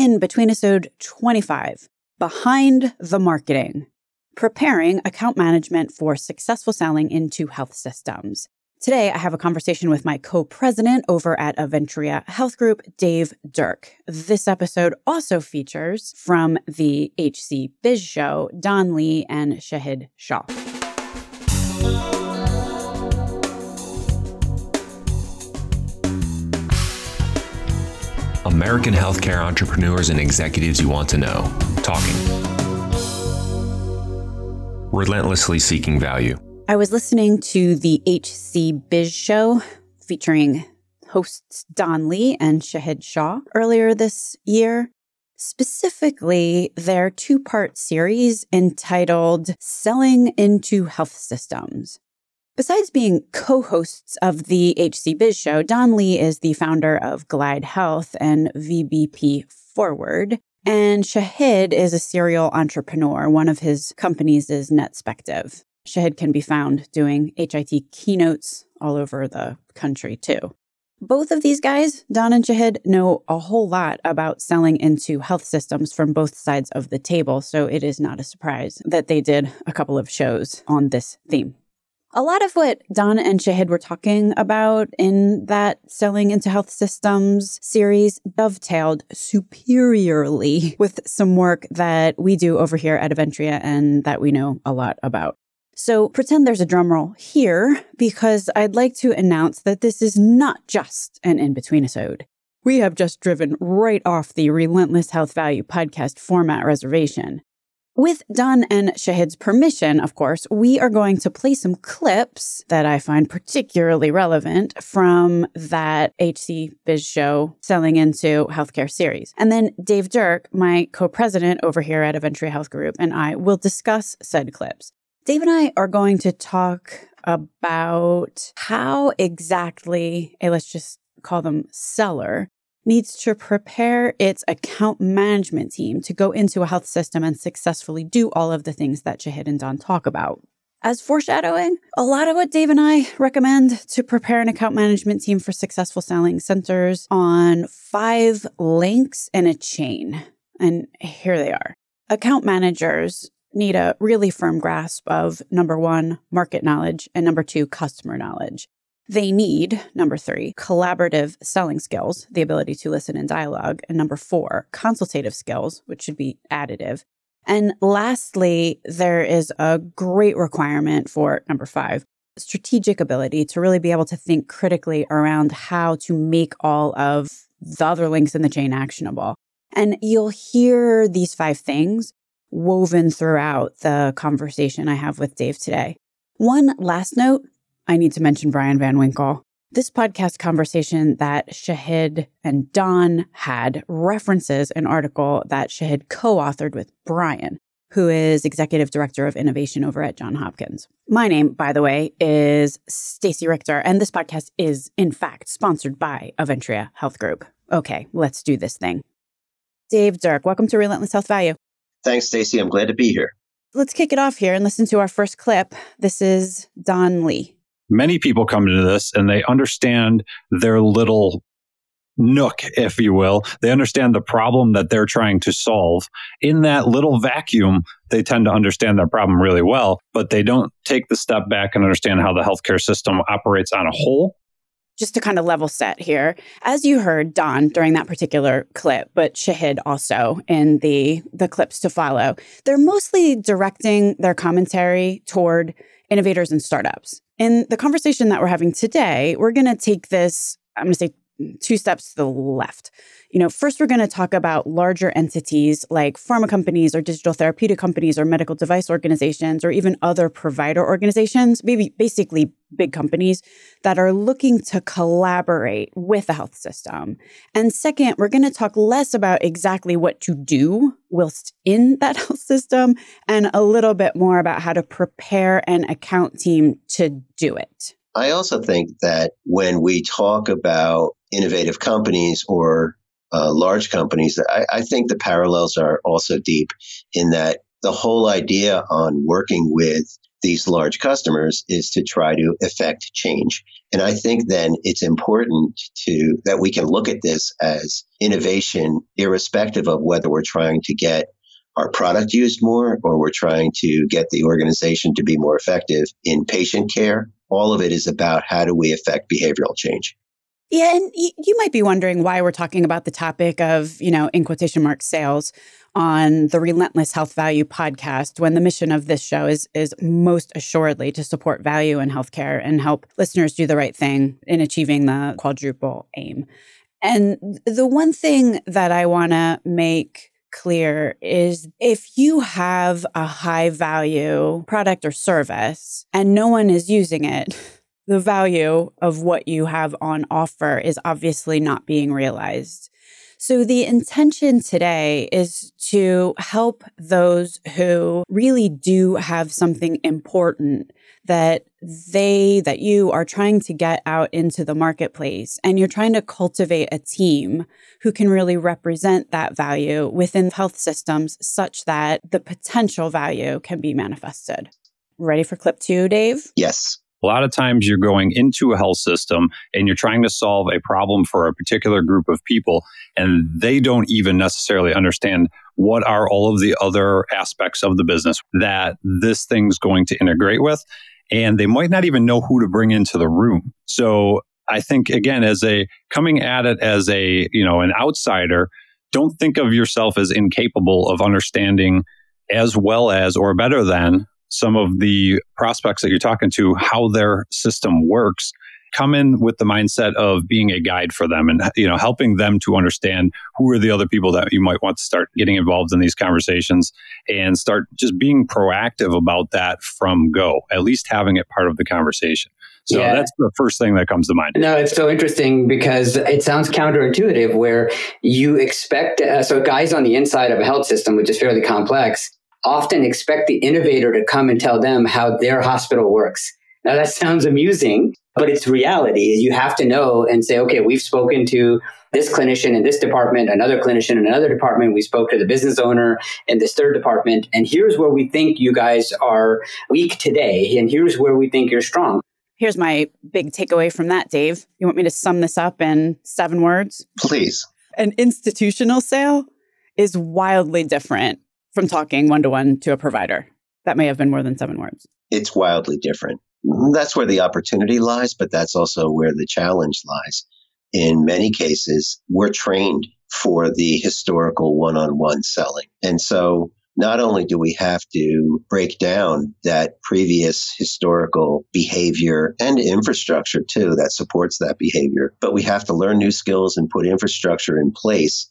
in between episode 25, Behind the Marketing, Preparing Account Management for Successful Selling into Health Systems. Today, I have a conversation with my co-president over at Aventria Health Group, Dave Dirk. This episode also features, from the HC Biz Show, Don Lee and Shahid Shah. American healthcare entrepreneurs and executives you want to know, talking. Relentlessly seeking value. I was listening to the HC Biz Show featuring hosts Don Lee and Shahid Shah earlier this year, specifically their two-part series entitled Selling into Health Systems. Besides being co-hosts of the HC Biz Show, Don Lee is the founder of Glide Health and VBP Forward, and Shahid is a serial entrepreneur. One of his companies is NetSpective. Shahid can be found doing HIT keynotes all over the country, too. Both of these guys, Don and Shahid, know a whole lot about selling into health systems from both sides of the table, so it is not a surprise that they did a couple of shows on this theme. A lot of what Don and Shahid were talking about in that Selling into Health Systems series dovetailed superiorly with some work that we do over here at Aventria and that we know a lot about. So pretend there's a drum roll here, because I'd like to announce that this is not just an in-between episode. We have just driven right off the Relentless Health Value podcast format reservation. With Don and Shahid's permission, of course, we are going to play some clips that I find particularly relevant from that HC Biz Show Selling into Healthcare series. And then Dave Dirk, my co-president over here at Aventria Health Group, and I will discuss said clips. Dave and I are going to talk about how exactly a, let's just call them seller, needs to prepare its account management team to go into a health system and successfully do all of the things that Shahid and Don talk about. As foreshadowing, a lot of what Dave and I recommend to prepare an account management team for successful selling centers on 5 links in a chain. And here they are. Account managers need a really firm grasp of, 1, market knowledge, and 2, customer knowledge. They need, 3, collaborative selling skills, the ability to listen and dialogue, and 4, consultative skills, which should be additive. And lastly, there is a great requirement for 5, strategic ability to really be able to think critically around how to make all of the other links in the chain actionable. And you'll hear these 5 things woven throughout the conversation I have with Dave today. One last note, I need to mention Brian Van Winkle. This podcast conversation that Shahid and Don had references an article that Shahid co-authored with Brian, who is Executive Director of Innovation over at John Hopkins. My name, by the way, is Stacy Richter, and this podcast is, in fact, sponsored by Aventria Health Group. Okay, let's do this thing. Dave Dirk, welcome to Relentless Health Value. Thanks, Stacey. I'm glad to be here. Let's kick it off here and listen to our first clip. This is Don Lee. Many people come into this and they understand their little nook, if you will. They understand the problem that they're trying to solve. In that little vacuum, they tend to understand their problem really well, but they don't take the step back and understand how the healthcare system operates on a whole. Just to kind of level set here, as you heard Don during that particular clip, but Shahid also in the clips to follow, they're mostly directing their commentary toward innovators and startups. In the conversation that we're having today, we're going to take this, I'm going to say, 2 steps to the left. First, we're going to talk about larger entities like pharma companies or digital therapeutic companies or medical device organizations or even other provider organizations, maybe basically big companies that are looking to collaborate with the health system. And second, we're going to talk less about exactly what to do whilst in that health system and a little bit more about how to prepare an account team to do it. I also think that when we talk about innovative companies or large companies, I think the parallels are also deep in that the whole idea on working with these large customers is to try to effect change. And I think then it's important to that we can look at this as innovation, irrespective of whether we're trying to get our product used more or we're trying to get the organization to be more effective in patient care. All of it is about how do we affect behavioral change. Yeah, and you might be wondering why we're talking about the topic of, you know, in quotation marks, sales on the Relentless Health Value podcast, when the mission of this show is most assuredly to support value in healthcare and help listeners do the right thing in achieving the quadruple aim. And the one thing that I want to make clear is if you have a high value product or service and no one is using it, the value of what you have on offer is obviously not being realized. So the intention today is to help those who really do have something important that you are trying to get out into the marketplace, and you're trying to cultivate a team who can really represent that value within health systems such that the potential value can be manifested. Ready for clip 2, Dave? Yes. A lot of times you're going into a health system and you're trying to solve a problem for a particular group of people, and they don't even necessarily understand what are all of the other aspects of the business that this thing's going to integrate with, and they might not even know who to bring into the room. So I think, again, coming at it as an outsider, don't think of yourself as incapable of understanding as well as or better than some of the prospects that you're talking to, how their system works. Come in with the mindset of being a guide for them and, you know, helping them to understand who are the other people that you might want to start getting involved in these conversations, and start just being proactive about that from go, at least having it part of the conversation. So That's the first thing that comes to mind. No, it's so interesting because it sounds counterintuitive where you expect, so guys on the inside of a health system, which is fairly complex, often expect the innovator to come and tell them how their hospital works. Now, that sounds amusing, but it's reality. You have to know and say, okay, we've spoken to this clinician in this department, another clinician in another department. We spoke to the business owner in this third department. And here's where we think you guys are weak today. And here's where we think you're strong. Here's my big takeaway from that, Dave. You want me to sum this up in 7 words? Please. An institutional sale is wildly different from talking one-to-one to a provider. That may have been more than 7 words. It's wildly different. That's where the opportunity lies, but that's also where the challenge lies. In many cases, we're trained for the historical one-on-one selling. And so not only do we have to break down that previous historical behavior and infrastructure, too, that supports that behavior, but we have to learn new skills and put infrastructure in place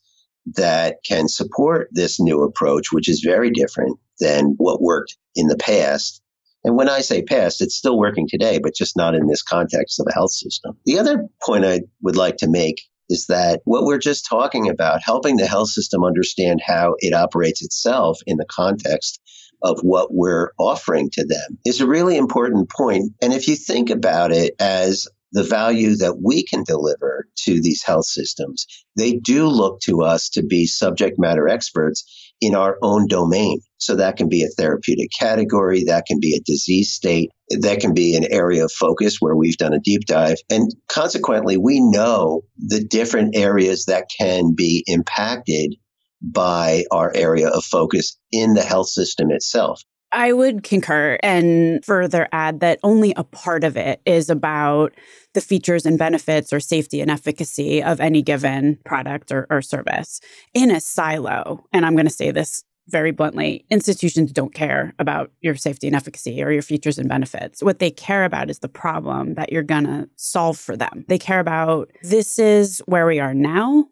that can support this new approach, which is very different than what worked in the past. And when I say past, it's still working today, but just not in this context of a health system. The other point I would like to make is that what we're just talking about, helping the health system understand how it operates itself in the context of what we're offering to them, is a really important point. And if you think about it as the value that we can deliver to these health systems, they do look to us to be subject matter experts in our own domain. So that can be a therapeutic category, that can be a disease state, that can be an area of focus where we've done a deep dive. And consequently, we know the different areas that can be impacted by our area of focus in the health system itself. I would concur and further add that only a part of it is about the features and benefits or safety and efficacy of any given product or service. In a silo, and I'm going to say this very bluntly, institutions don't care about your safety and efficacy or your features and benefits. What they care about is the problem that you're going to solve for them. They care about this is where we are now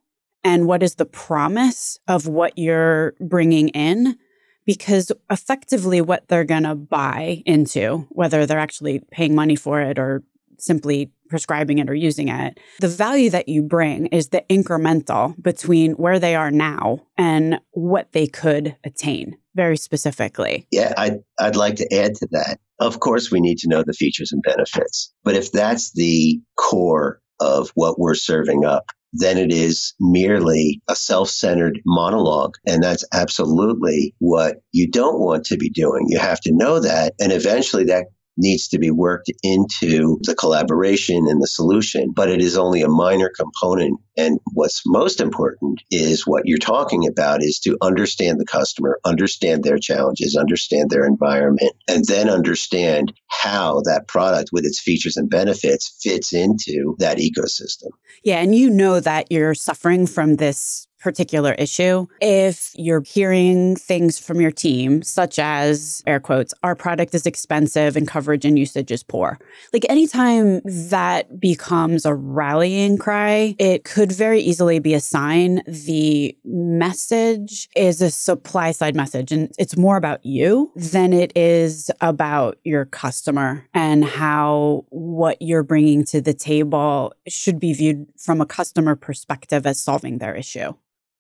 and what is the promise of what you're bringing in. Because effectively what they're going to buy into, whether they're actually paying money for it or simply prescribing it or using it, the value that you bring is the incremental between where they are now and what they could attain, very specifically. Yeah, I'd like to add to that. Of course, we need to know the features and benefits. But if that's the core of what we're serving up than it is merely a self-centered monologue. And that's absolutely what you don't want to be doing. You have to know that. And eventually that needs to be worked into the collaboration and the solution, but it is only a minor component. And what's most important is what you're talking about is to understand the customer, understand their challenges, understand their environment, and then understand how that product with its features and benefits fits into that ecosystem. Yeah. And you know that you're suffering from this particular issue if you're hearing things from your team, such as, air quotes, our product is expensive and coverage and usage is poor. Like anytime that becomes a rallying cry, it could very easily be a sign the message is a supply side message and it's more about you than it is about your customer and how what you're bringing to the table should be viewed from a customer perspective as solving their issue.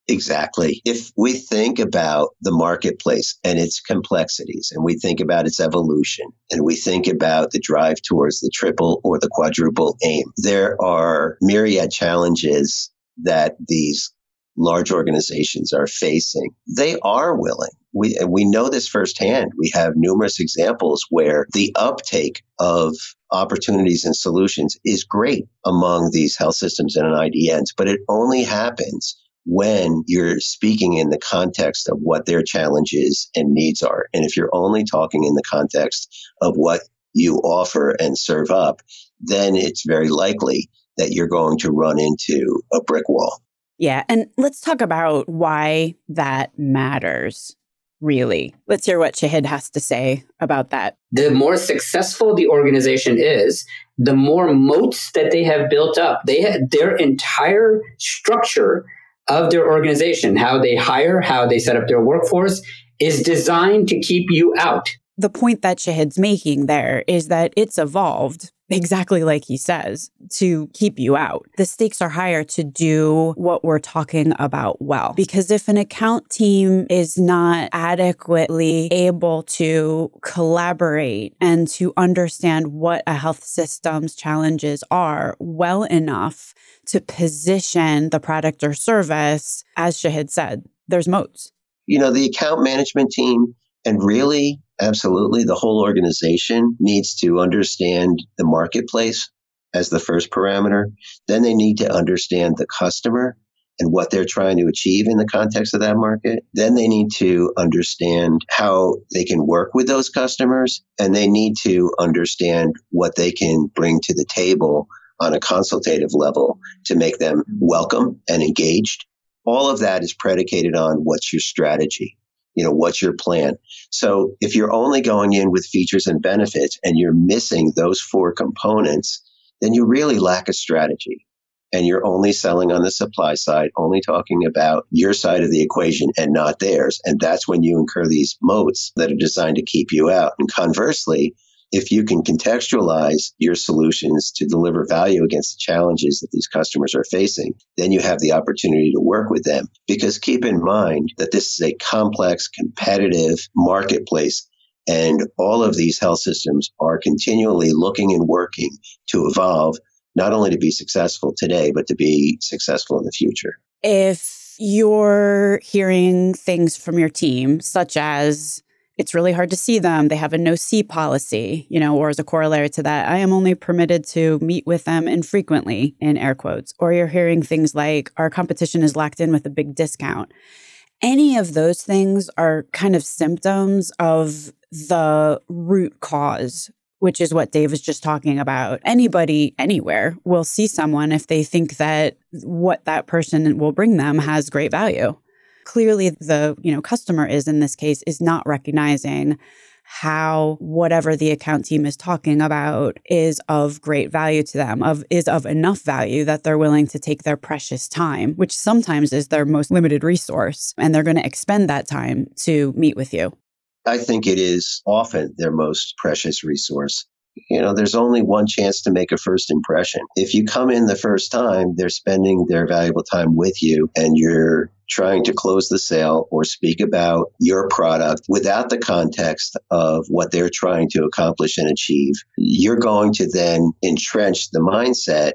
Exactly. If we think about the marketplace and its complexities, and we think about its evolution, and we think about the drive towards the triple or the quadruple aim, there are myriad challenges that these large organizations are facing. They are willing. We know this firsthand. We have numerous examples where the uptake of opportunities and solutions is great among these health systems and IDNs, but it only happens when you're speaking in the context of what their challenges and needs are. And if you're only talking in the context of what you offer and serve up, then it's very likely that you're going to run into a brick wall. Yeah. And let's talk about why that matters, really. Let's hear what Shahid has to say about that. The more successful the organization is, the more moats that they have built up. Their entire structure of their organization, how they hire, how they set up their workforce, is designed to keep you out. The point that Shahid's making there is that it's evolved, exactly like he says, to keep you out. The stakes are higher to do what we're talking about well. Because if an account team is not adequately able to collaborate and to understand what a health system's challenges are well enough to position the product or service, as Shahid said, there's moats. You know, the account management team and really, absolutely, the whole organization needs to understand the marketplace as the first parameter. Then they need to understand the customer and what they're trying to achieve in the context of that market. Then they need to understand how they can work with those customers, and they need to understand what they can bring to the table on a consultative level to make them welcome and engaged. All of that is predicated on what's your strategy. You know, what's your plan? So if you're only going in with features and benefits and you're missing those four components, then you really lack a strategy. And you're only selling on the supply side, only talking about your side of the equation and not theirs. And that's when you incur these moats that are designed to keep you out. And conversely, if you can contextualize your solutions to deliver value against the challenges that these customers are facing, then you have the opportunity to work with them. Because keep in mind that this is a complex, competitive marketplace, and all of these health systems are continually looking and working to evolve, not only to be successful today, but to be successful in the future. If you're hearing things from your team, such as, it's really hard to see them. They have a no-see policy, you know, or as a corollary to that, I am only permitted to meet with them infrequently, in air quotes. Or you're hearing things like, our competition is locked in with a big discount. Any of those things are kind of symptoms of the root cause, which is what Dave was just talking about. Anybody, anywhere will see someone if they think that what that person will bring them has great value. Clearly, the customer is, in this case, is not recognizing how whatever the account team is talking about is of great value to them, is of enough value that they're willing to take their precious time, which sometimes is their most limited resource, and they're going to expend that time to meet with you. I think it is often their most precious resource. You know, there's only one chance to make a first impression. If you come in the first time, they're spending their valuable time with you and you're trying to close the sale or speak about your product without the context of what they're trying to accomplish and achieve. You're going to then entrench the mindset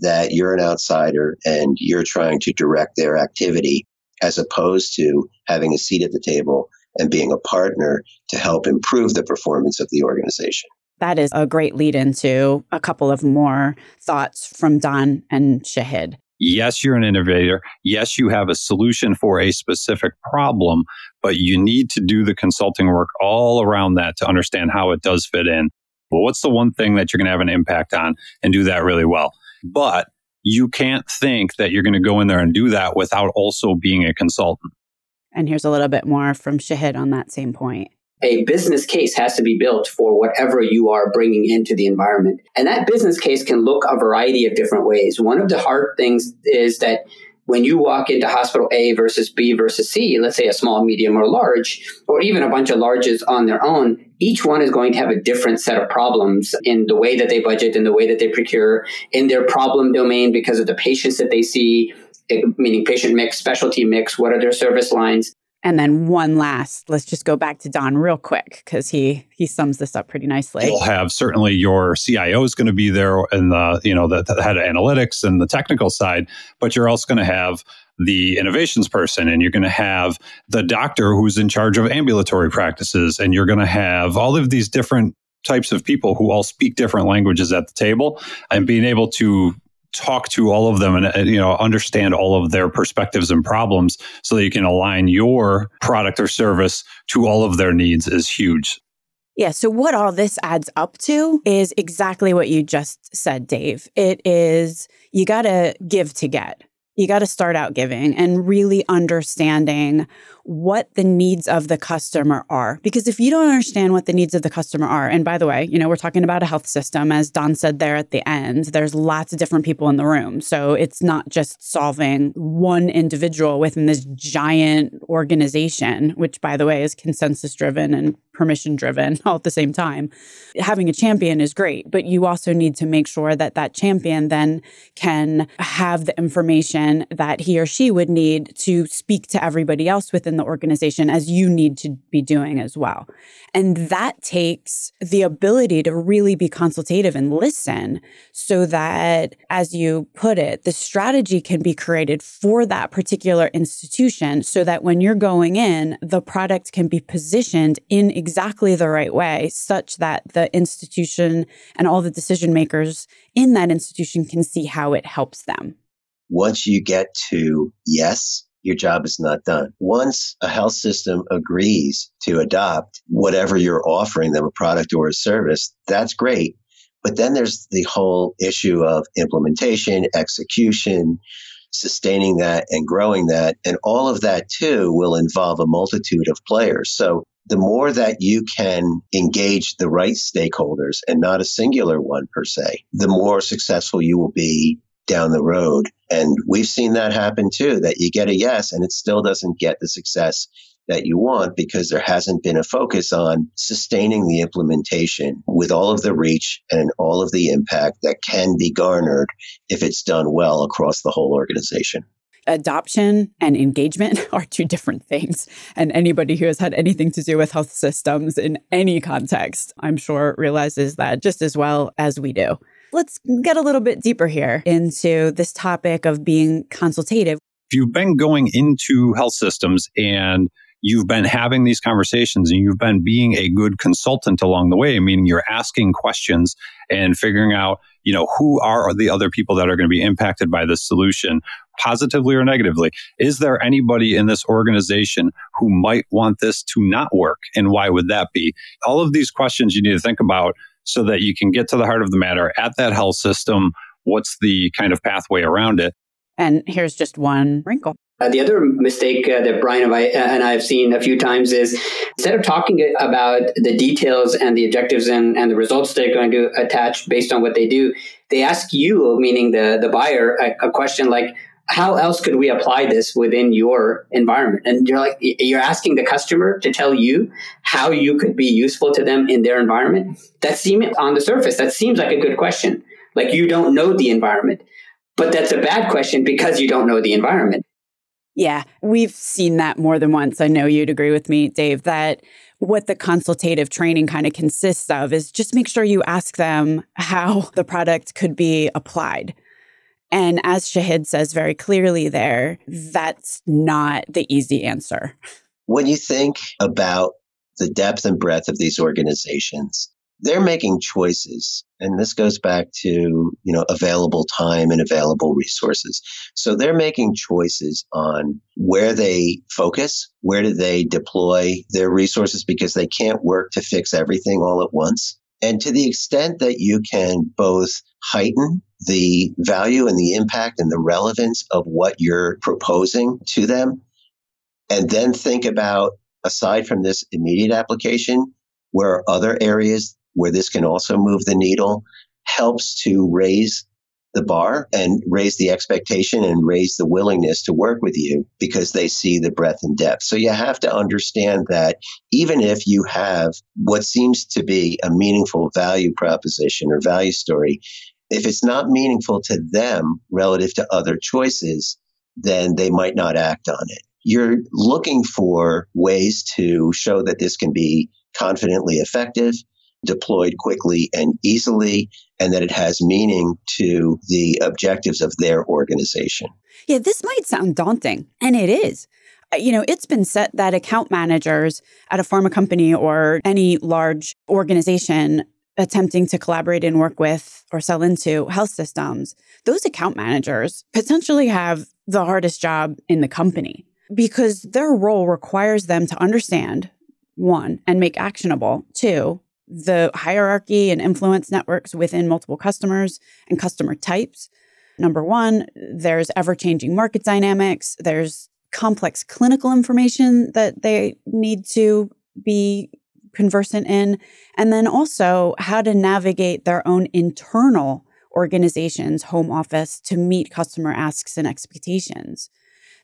that you're an outsider and you're trying to direct their activity, as opposed to having a seat at the table and being a partner to help improve the performance of the organization. That is a great lead into a couple of more thoughts from Don and Shahid. Yes, you're an innovator. Yes, you have a solution for a specific problem, but you need to do the consulting work all around that to understand how it does fit in. Well, what's the one thing that you're going to have an impact on and do that really well? But you can't think that you're going to go in there and do that without also being a consultant. And here's a little bit more from Shahid on that same point. A business case has to be built for whatever you are bringing into the environment. And that business case can look a variety of different ways. One of the hard things is that when you walk into hospital A versus B versus C, let's say a small, medium, or large, or even a bunch of larges on their own, each one is going to have a different set of problems in the way that they budget, in the way that they procure, in their problem domain because of the patients that they see, meaning patient mix, specialty mix, what are their service lines. And then one last, let's just go back to Don real quick, because he sums this up pretty nicely. You'll have certainly your CIO is going to be there and the head of analytics and the technical side, but you're also going to have the innovations person, and you're going to have the doctor who's in charge of ambulatory practices, and you're going to have all of these different types of people who all speak different languages at the table, and being able to talk to all of them and understand all of their perspectives and problems so that you can align your product or service to all of their needs is huge. Yeah. So what all this adds up to is exactly what you just said, Dave. It is, you got to give to get. You got to start out giving and really understanding what the needs of the customer are. Because if you don't understand what the needs of the customer are, and by the way, we're talking about a health system, as Don said there at the end, there's lots of different people in the room. So it's not just solving one individual within this giant organization, which by the way is consensus-driven and permission-driven all at the same time. Having a champion is great, but you also need to make sure that that champion then can have the information that he or she would need to speak to everybody else within the organization, as you need to be doing as well. And that takes the ability to really be consultative and listen so that, as you put it, the strategy can be created for that particular institution so that when you're going in, the product can be positioned in exactly the right way, such that the institution and all the decision makers in that institution can see how it helps them. Once you get to yes, your job is not done. Once a health system agrees to adopt whatever you're offering them, a product or a service, that's great. But then there's the whole issue of implementation, execution, sustaining that and growing that. And all of that too will involve a multitude of players. So the more that you can engage the right stakeholders and not a singular one per se, the more successful you will be down the road. And we've seen that happen too, that you get a yes and it still doesn't get the success that you want because there hasn't been a focus on sustaining the implementation with all of the reach and all of the impact that can be garnered if it's done well across the whole organization. Adoption and engagement are two different things. And anybody who has had anything to do with health systems in any context, I'm sure, realizes that just as well as we do. Let's get a little bit deeper here into this topic of being consultative. If you've been going into health systems and you've been having these conversations and you've been being a good consultant along the way, meaning you're asking questions and figuring out, who are the other people that are going to be impacted by this solution, positively or negatively? Is there anybody in this organization who might want this to not work? And why would that be? All of these questions you need to think about so that you can get to the heart of the matter at that health system. What's the kind of pathway around it? And here's just one wrinkle. The other mistake that Brian and I have seen a few times is, instead of talking about the details and the objectives and the results they're going to attach based on what they do, they ask you, meaning the buyer, a question like, how else could we apply this within your environment? And you're asking the customer to tell you how you could be useful to them in their environment. That seems, on the surface, that seems like a good question. Like, you don't know the environment, but that's a bad question because you don't know the environment. Yeah, we've seen that more than once. I know you'd agree with me, Dave, that what the consultative training kind of consists of is just make sure you ask them how the product could be applied. And as Shahid says very clearly there, that's not the easy answer. When you think about the depth and breadth of these organizations, they're making choices. And this goes back to, available time and available resources. So they're making choices on where they focus, where do they deploy their resources, because they can't work to fix everything all at once. And to the extent that you can both heighten the value and the impact and the relevance of what you're proposing to them, and then think about, aside from this immediate application, where are other areas where this can also move the needle, helps to raise the bar and raise the expectation and raise the willingness to work with you because they see the breadth and depth. So you have to understand that even if you have what seems to be a meaningful value proposition or value story, if it's not meaningful to them relative to other choices, then they might not act on it. You're looking for ways to show that this can be confidently effective, deployed quickly and easily, and that it has meaning to the objectives of their organization. Yeah, this might sound daunting, and it is. It's been said that account managers at a pharma company or any large organization attempting to collaborate and work with or sell into health systems, those account managers potentially have the hardest job in the company because their role requires them to understand, one, and make actionable, two, the hierarchy and influence networks within multiple customers and customer types. Number one, there's ever-changing market dynamics. There's complex clinical information that they need to be conversant in. And then also how to navigate their own internal organization's home office to meet customer asks and expectations.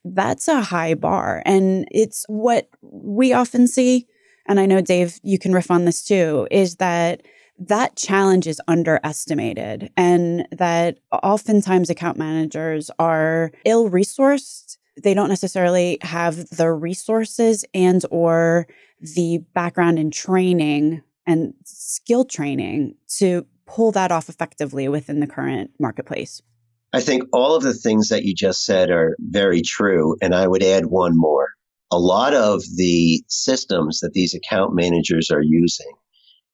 That's a high bar. And it's what we often see, and I know, Dave, you can riff on this too, is that challenge is underestimated and that oftentimes account managers are ill-resourced. They don't necessarily have the resources and or the background and training and skill training to pull that off effectively within the current marketplace. I think all of the things that you just said are very true. And I would add one more. A lot of the systems that these account managers are using,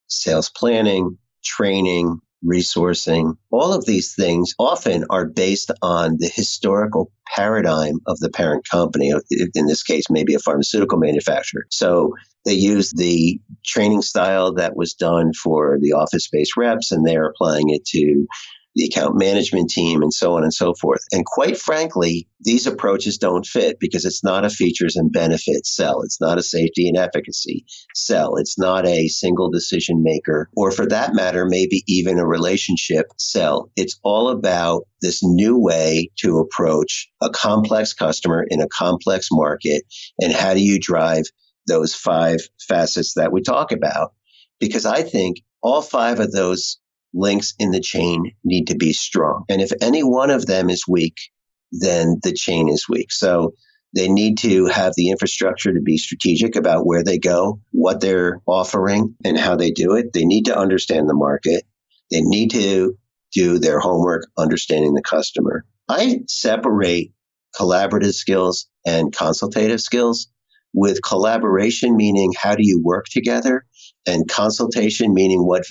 sales planning, training, resourcing, all of these things often are based on the historical paradigm of the parent company, in this case, maybe a pharmaceutical manufacturer. So they use the training style that was done for the office-based reps, and they're applying it to the account management team, and so on and so forth. And quite frankly, these approaches don't fit because it's not a features and benefits sell. It's not a safety and efficacy sell. It's not a single decision maker, or for that matter, maybe even a relationship sell. It's all about this new way to approach a complex customer in a complex market. And how do you drive those five facets that we talk about? Because I think all five of those links in the chain need to be strong. And if any one of them is weak, then the chain is weak. So they need to have the infrastructure to be strategic about where they go, what they're offering, and how they do it. They need to understand the market. They need to do their homework, understanding the customer. I separate collaborative skills and consultative skills, with collaboration meaning how do you work together, and consultation meaning what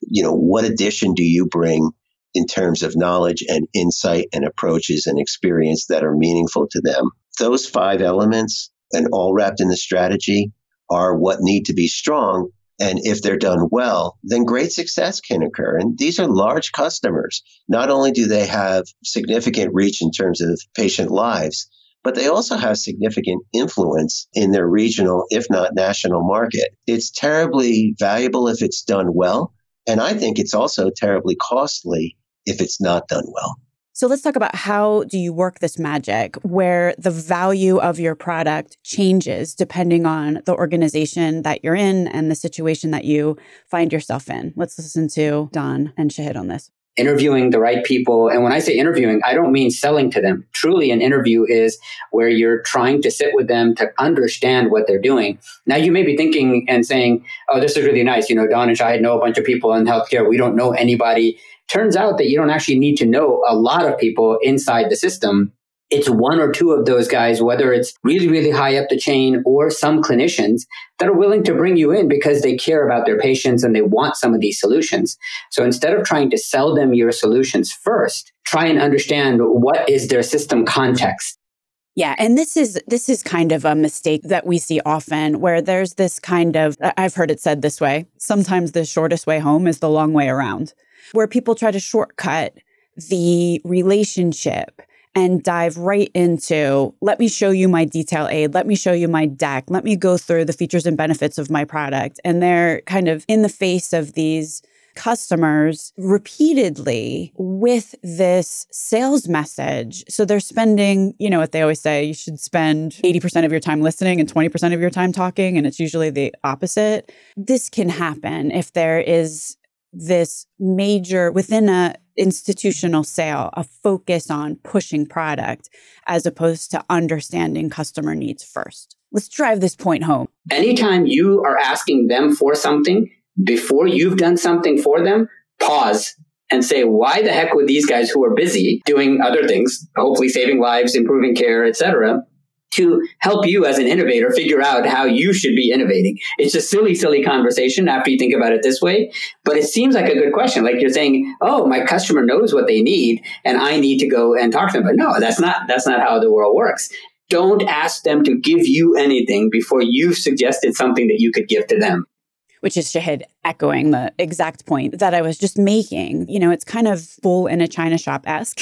addition do you bring in terms of knowledge and insight and approaches and experience that are meaningful to them. Those five elements, and all wrapped in the strategy, are what need to be strong. And if they're done well, then great success can occur. And these are large customers. Not only do they have significant reach in terms of patient lives, but they also have significant influence in their regional, if not national market. It's terribly valuable if it's done well. And I think it's also terribly costly if it's not done well. So let's talk about how do you work this magic where the value of your product changes depending on the organization that you're in and the situation that you find yourself in. Let's listen to Don and Shahid on this. interviewing the right people. And when I say interviewing, I don't mean selling to them. Truly, an interview is where you're trying to sit with them to understand what they're doing. Now, you may be thinking and saying, oh, this is really nice. You know, Don and Shahid know a bunch of people in healthcare. We don't know anybody. Turns out that you don't actually need to know a lot of people inside the system. It's one or two of those guys, whether it's really, really high up the chain or some clinicians that are willing to bring you in because they care about their patients and they want some of these solutions. So instead of trying to sell them your solutions first, try and understand what is their system context. Yeah. And this is kind of a mistake that we see often where there's this kind of, I've heard it said this way, sometimes the shortest way home is the long way around, where people try to shortcut the relationship and dive right into, let me show you my detail aid, let me show you my deck, let me go through the features and benefits of my product. And they're kind of in the face of these customers repeatedly with this sales message. So they're spending, you know what they always say, you should spend 80% of your time listening and 20% of your time talking, and it's usually the opposite. This can happen if there is this major, within a institutional sale, a focus on pushing product as opposed to understanding customer needs first. Let's drive this point home. Anytime you are asking them for something, before you've done something for them, pause and say, why the heck would these guys who are busy doing other things, hopefully saving lives, improving care, etc., to help you as an innovator figure out how you should be innovating? It's a silly, silly conversation after you think about it this way, but it seems like a good question. Like you're saying, oh, my customer knows what they need and I need to go and talk to them. But no, that's not how the world works. Don't ask them to give you anything before you've suggested something that you could give to them. Which is Shahid echoing the exact point that I was just making. You know, it's kind of bull in a China shop-esque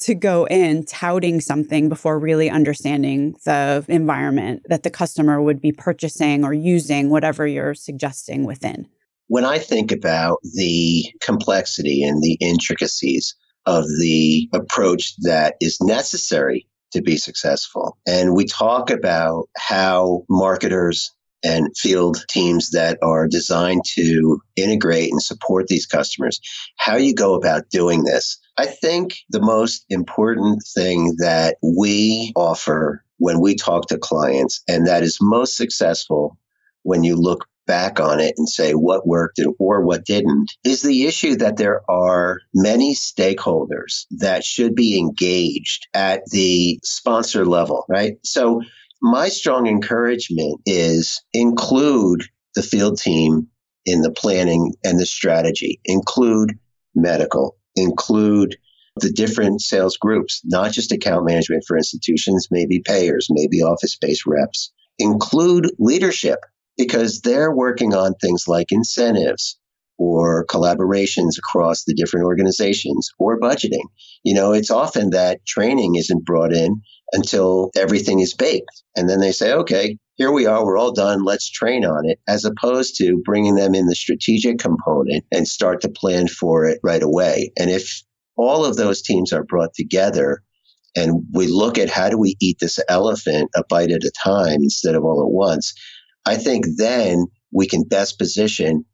to go in touting something before really understanding the environment that the customer would be purchasing or using, whatever you're suggesting within. When I think about the complexity and the intricacies of the approach that is necessary to be successful, and we talk about how marketers and field teams that are designed to integrate and support these customers, how you go about doing this. I think the most important thing that we offer when we talk to clients, and that is most successful when you look back on it and say what worked or what didn't, is the issue that there are many stakeholders that should be engaged at the sponsor level, right? So my strong encouragement is include the field team in the planning and the strategy, include medical, include the different sales groups, not just account management for institutions, maybe payers, maybe office-based reps, include leadership because they're working on things like incentives or collaborations across the different organizations or budgeting. You know, it's often that training isn't brought in until everything is baked. And then they say, okay, here we are, we're all done, let's train on it, as opposed to bringing them in the strategic component and start to plan for it right away. And if all of those teams are brought together and we look at how do we eat this elephant a bite at a time instead of all at once, I think then we can best position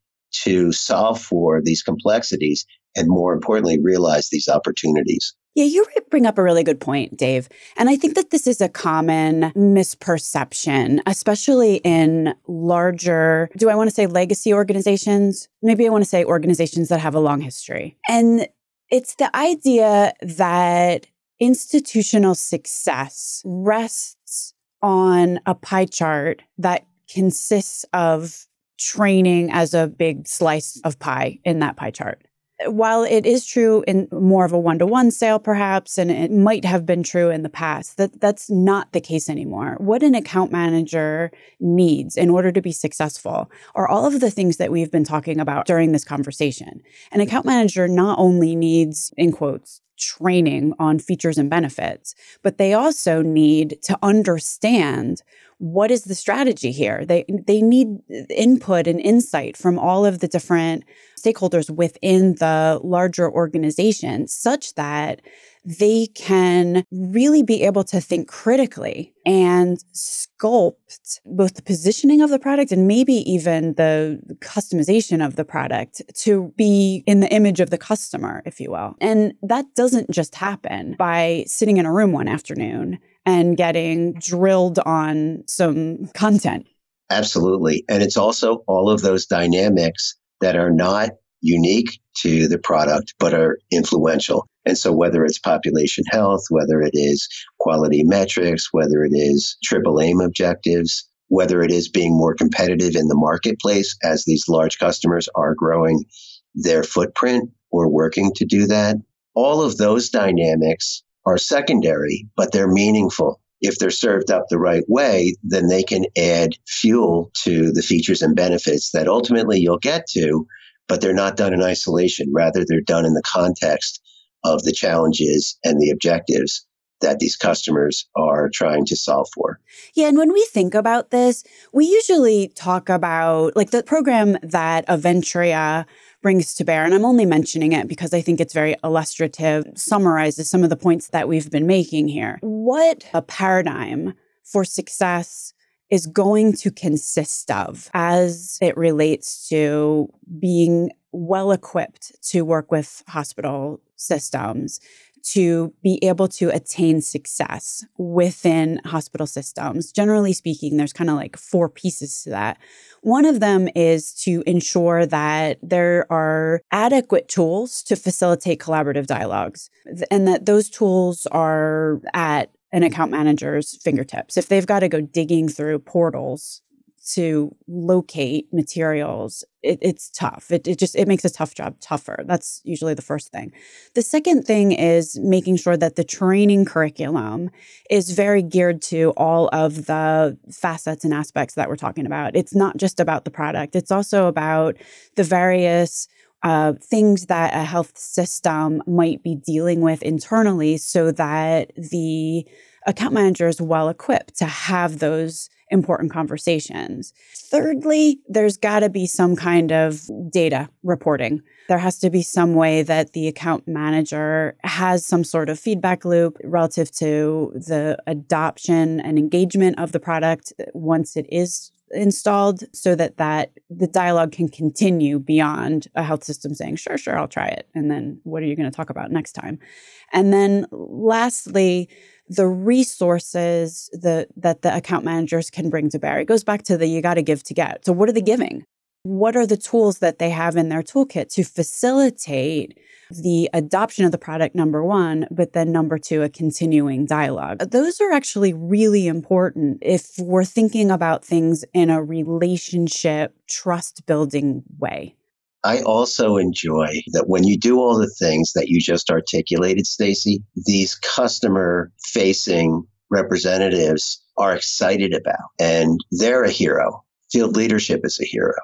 to solve for these complexities and, more importantly, realize these opportunities. Yeah, you bring up a really good point, Dave. And I think that this is a common misperception, especially in larger, do I want to say legacy organizations? Maybe I want to say organizations that have a long history. And it's the idea that institutional success rests on a pie chart that consists of training as a big slice of pie in that pie chart. While it is true in more of a one-to-one sale, perhaps, and it might have been true in the past, that's not the case anymore. What an account manager needs in order to be successful are all of the things that we've been talking about during this conversation. An account manager not only needs, in quotes, training on features and benefits, but they also need to understand what is the strategy here. They need input and insight from all of the different stakeholders within the larger organization such that they can really be able to think critically and sculpt both the positioning of the product and maybe even the customization of the product to be in the image of the customer, if you will. And that doesn't just happen by sitting in a room one afternoon and getting drilled on some content. Absolutely. And it's also all of those dynamics that are not unique to the product, but are influential. And so whether it's population health, whether it is quality metrics, whether it is triple aim objectives, whether it is being more competitive in the marketplace as these large customers are growing their footprint or working to do that, all of those dynamics are secondary, but they're meaningful. If they're served up the right way, then they can add fuel to the features and benefits that ultimately you'll get to, but they're not done in isolation. Rather, they're done in the context of the challenges and the objectives that these customers are trying to solve for. Yeah, and when we think about this, we usually talk about like the program that Aventria brings to bear, and I'm only mentioning it because I think it's very illustrative, summarizes some of the points that we've been making here. What a paradigm for success is going to consist of as it relates to being well-equipped to work with hospital systems, to be able to attain success within hospital systems. Generally speaking, there's kind of like four pieces to that. One of them is to ensure that there are adequate tools to facilitate collaborative dialogues and that those tools are at an account manager's fingertips. If they've got to go digging through portals to locate materials, it's tough. It makes a tough job tougher. That's usually the first thing. The second thing is making sure that the training curriculum is very geared to all of the facets and aspects that we're talking about. It's not just about the product. It's also about the various things that a health system might be dealing with internally so that the account manager is well equipped to have those important conversations. Thirdly, there's got to be some kind of data reporting. There has to be some way that the account manager has some sort of feedback loop relative to the adoption and engagement of the product once it is installed so that the dialogue can continue beyond a health system saying, sure, I'll try it. And then what are you going to talk about next time? And then lastly, the resources that the account managers can bring to bear. It goes back to you got to give to get. So what are they giving? What are the tools that they have in their toolkit to facilitate the adoption of the product, number one, but then number two, a continuing dialogue? Those are actually really important if we're thinking about things in a relationship, trust-building way. I also enjoy that when you do all the things that you just articulated, Stacey, these customer-facing representatives are excited about, and they're a hero. Field leadership is a hero.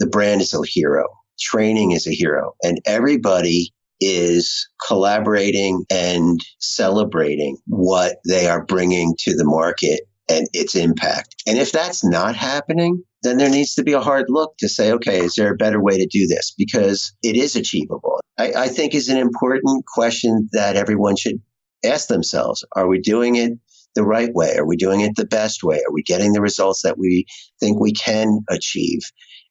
The brand is a hero. Training is a hero. And everybody is collaborating and celebrating what they are bringing to the market and its impact. And if that's not happening, then there needs to be a hard look to say, okay, is there a better way to do this? Because it is achievable. I think is an important question that everyone should ask themselves. Are we doing it the right way? Are we doing it the best way? Are we getting the results that we think we can achieve?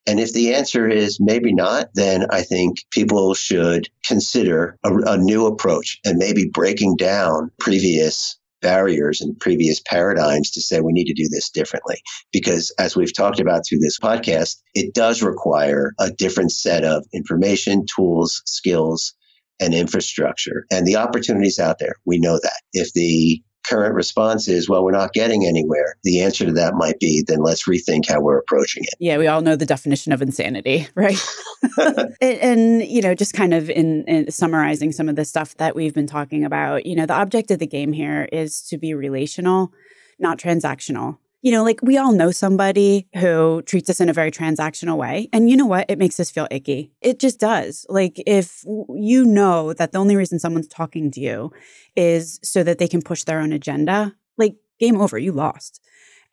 And if the answer is maybe not, then I think people should consider a new approach and maybe breaking down previous barriers and previous paradigms to say we need to do this differently. Because as we've talked about through this podcast, it does require a different set of information, tools, skills, and infrastructure. And the opportunity's out there. We know that. If the current response is, well, we're not getting anywhere, the answer to that might be, then let's rethink how we're approaching it. Yeah, we all know the definition of insanity, right? And, just kind of in summarizing some of the stuff that we've been talking about, the object of the game here is to be relational, not transactional. We all know somebody who treats us in a very transactional way. And you know what? It makes us feel icky. It just does. If you know that the only reason someone's talking to you is so that they can push their own agenda, game over, you lost.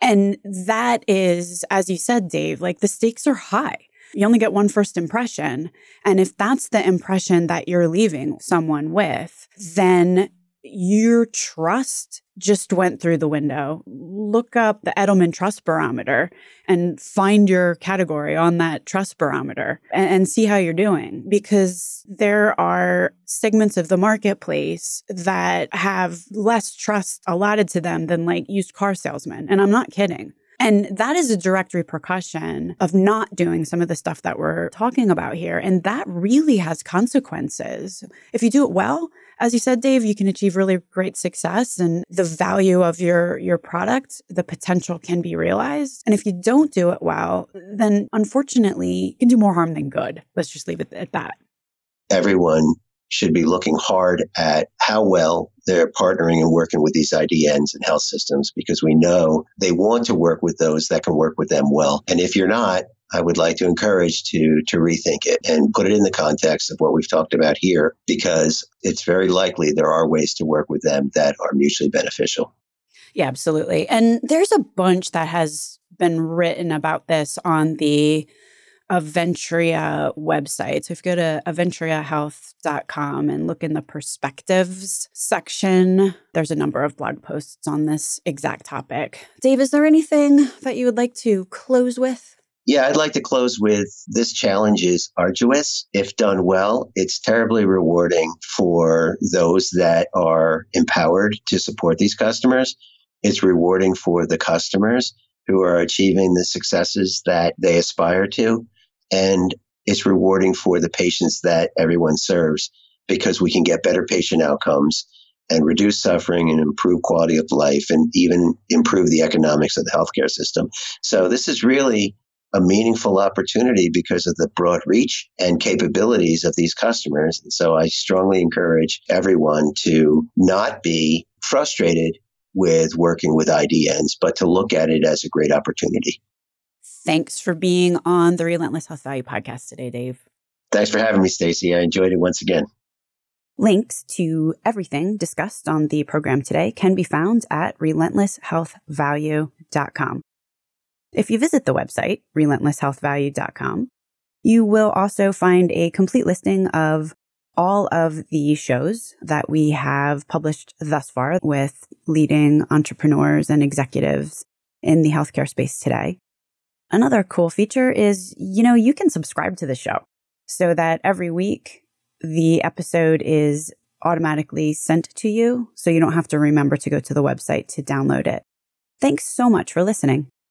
And that is, as you said, Dave, the stakes are high. You only get one first impression. And if that's the impression that you're leaving someone with, then your trust just went through the window. Look up the Edelman Trust Barometer and find your category on that trust barometer and see how you're doing, because there are segments of the marketplace that have less trust allotted to them than like used car salesmen. And I'm not kidding. And that is a direct repercussion of not doing some of the stuff that we're talking about here. And that really has consequences. If you do it well, as you said, Dave, you can achieve really great success and the value of your product, the potential can be realized. And if you don't do it well, then unfortunately, you can do more harm than good. Let's just leave it at that. Everyone should be looking hard at how well they're partnering and working with these IDNs and health systems, because we know they want to work with those that can work with them well. And if you're not, I would like to encourage to rethink it and put it in the context of what we've talked about here, because it's very likely there are ways to work with them that are mutually beneficial. Yeah, absolutely. And there's a bunch that has been written about this on the Aventria website. So if you go to aventriahealth.com and look in the perspectives section, there's a number of blog posts on this exact topic. Dave, is there anything that you would like to close with? Yeah, I'd like to close with this challenge is arduous. If done well, it's terribly rewarding for those that are empowered to support these customers. It's rewarding for the customers who are achieving the successes that they aspire to. And it's rewarding for the patients that everyone serves, because we can get better patient outcomes and reduce suffering and improve quality of life and even improve the economics of the healthcare system. So this is really a meaningful opportunity because of the broad reach and capabilities of these customers. And so I strongly encourage everyone to not be frustrated with working with IDNs, but to look at it as a great opportunity. Thanks for being on the Relentless Health Value podcast today, Dave. Thanks for having me, Stacey. I enjoyed it once again. Links to everything discussed on the program today can be found at relentlesshealthvalue.com. If you visit the website, relentlesshealthvalue.com, you will also find a complete listing of all of the shows that we have published thus far with leading entrepreneurs and executives in the healthcare space today. Another cool feature is, you can subscribe to the show so that every week the episode is automatically sent to you, so you don't have to remember to go to the website to download it. Thanks so much for listening.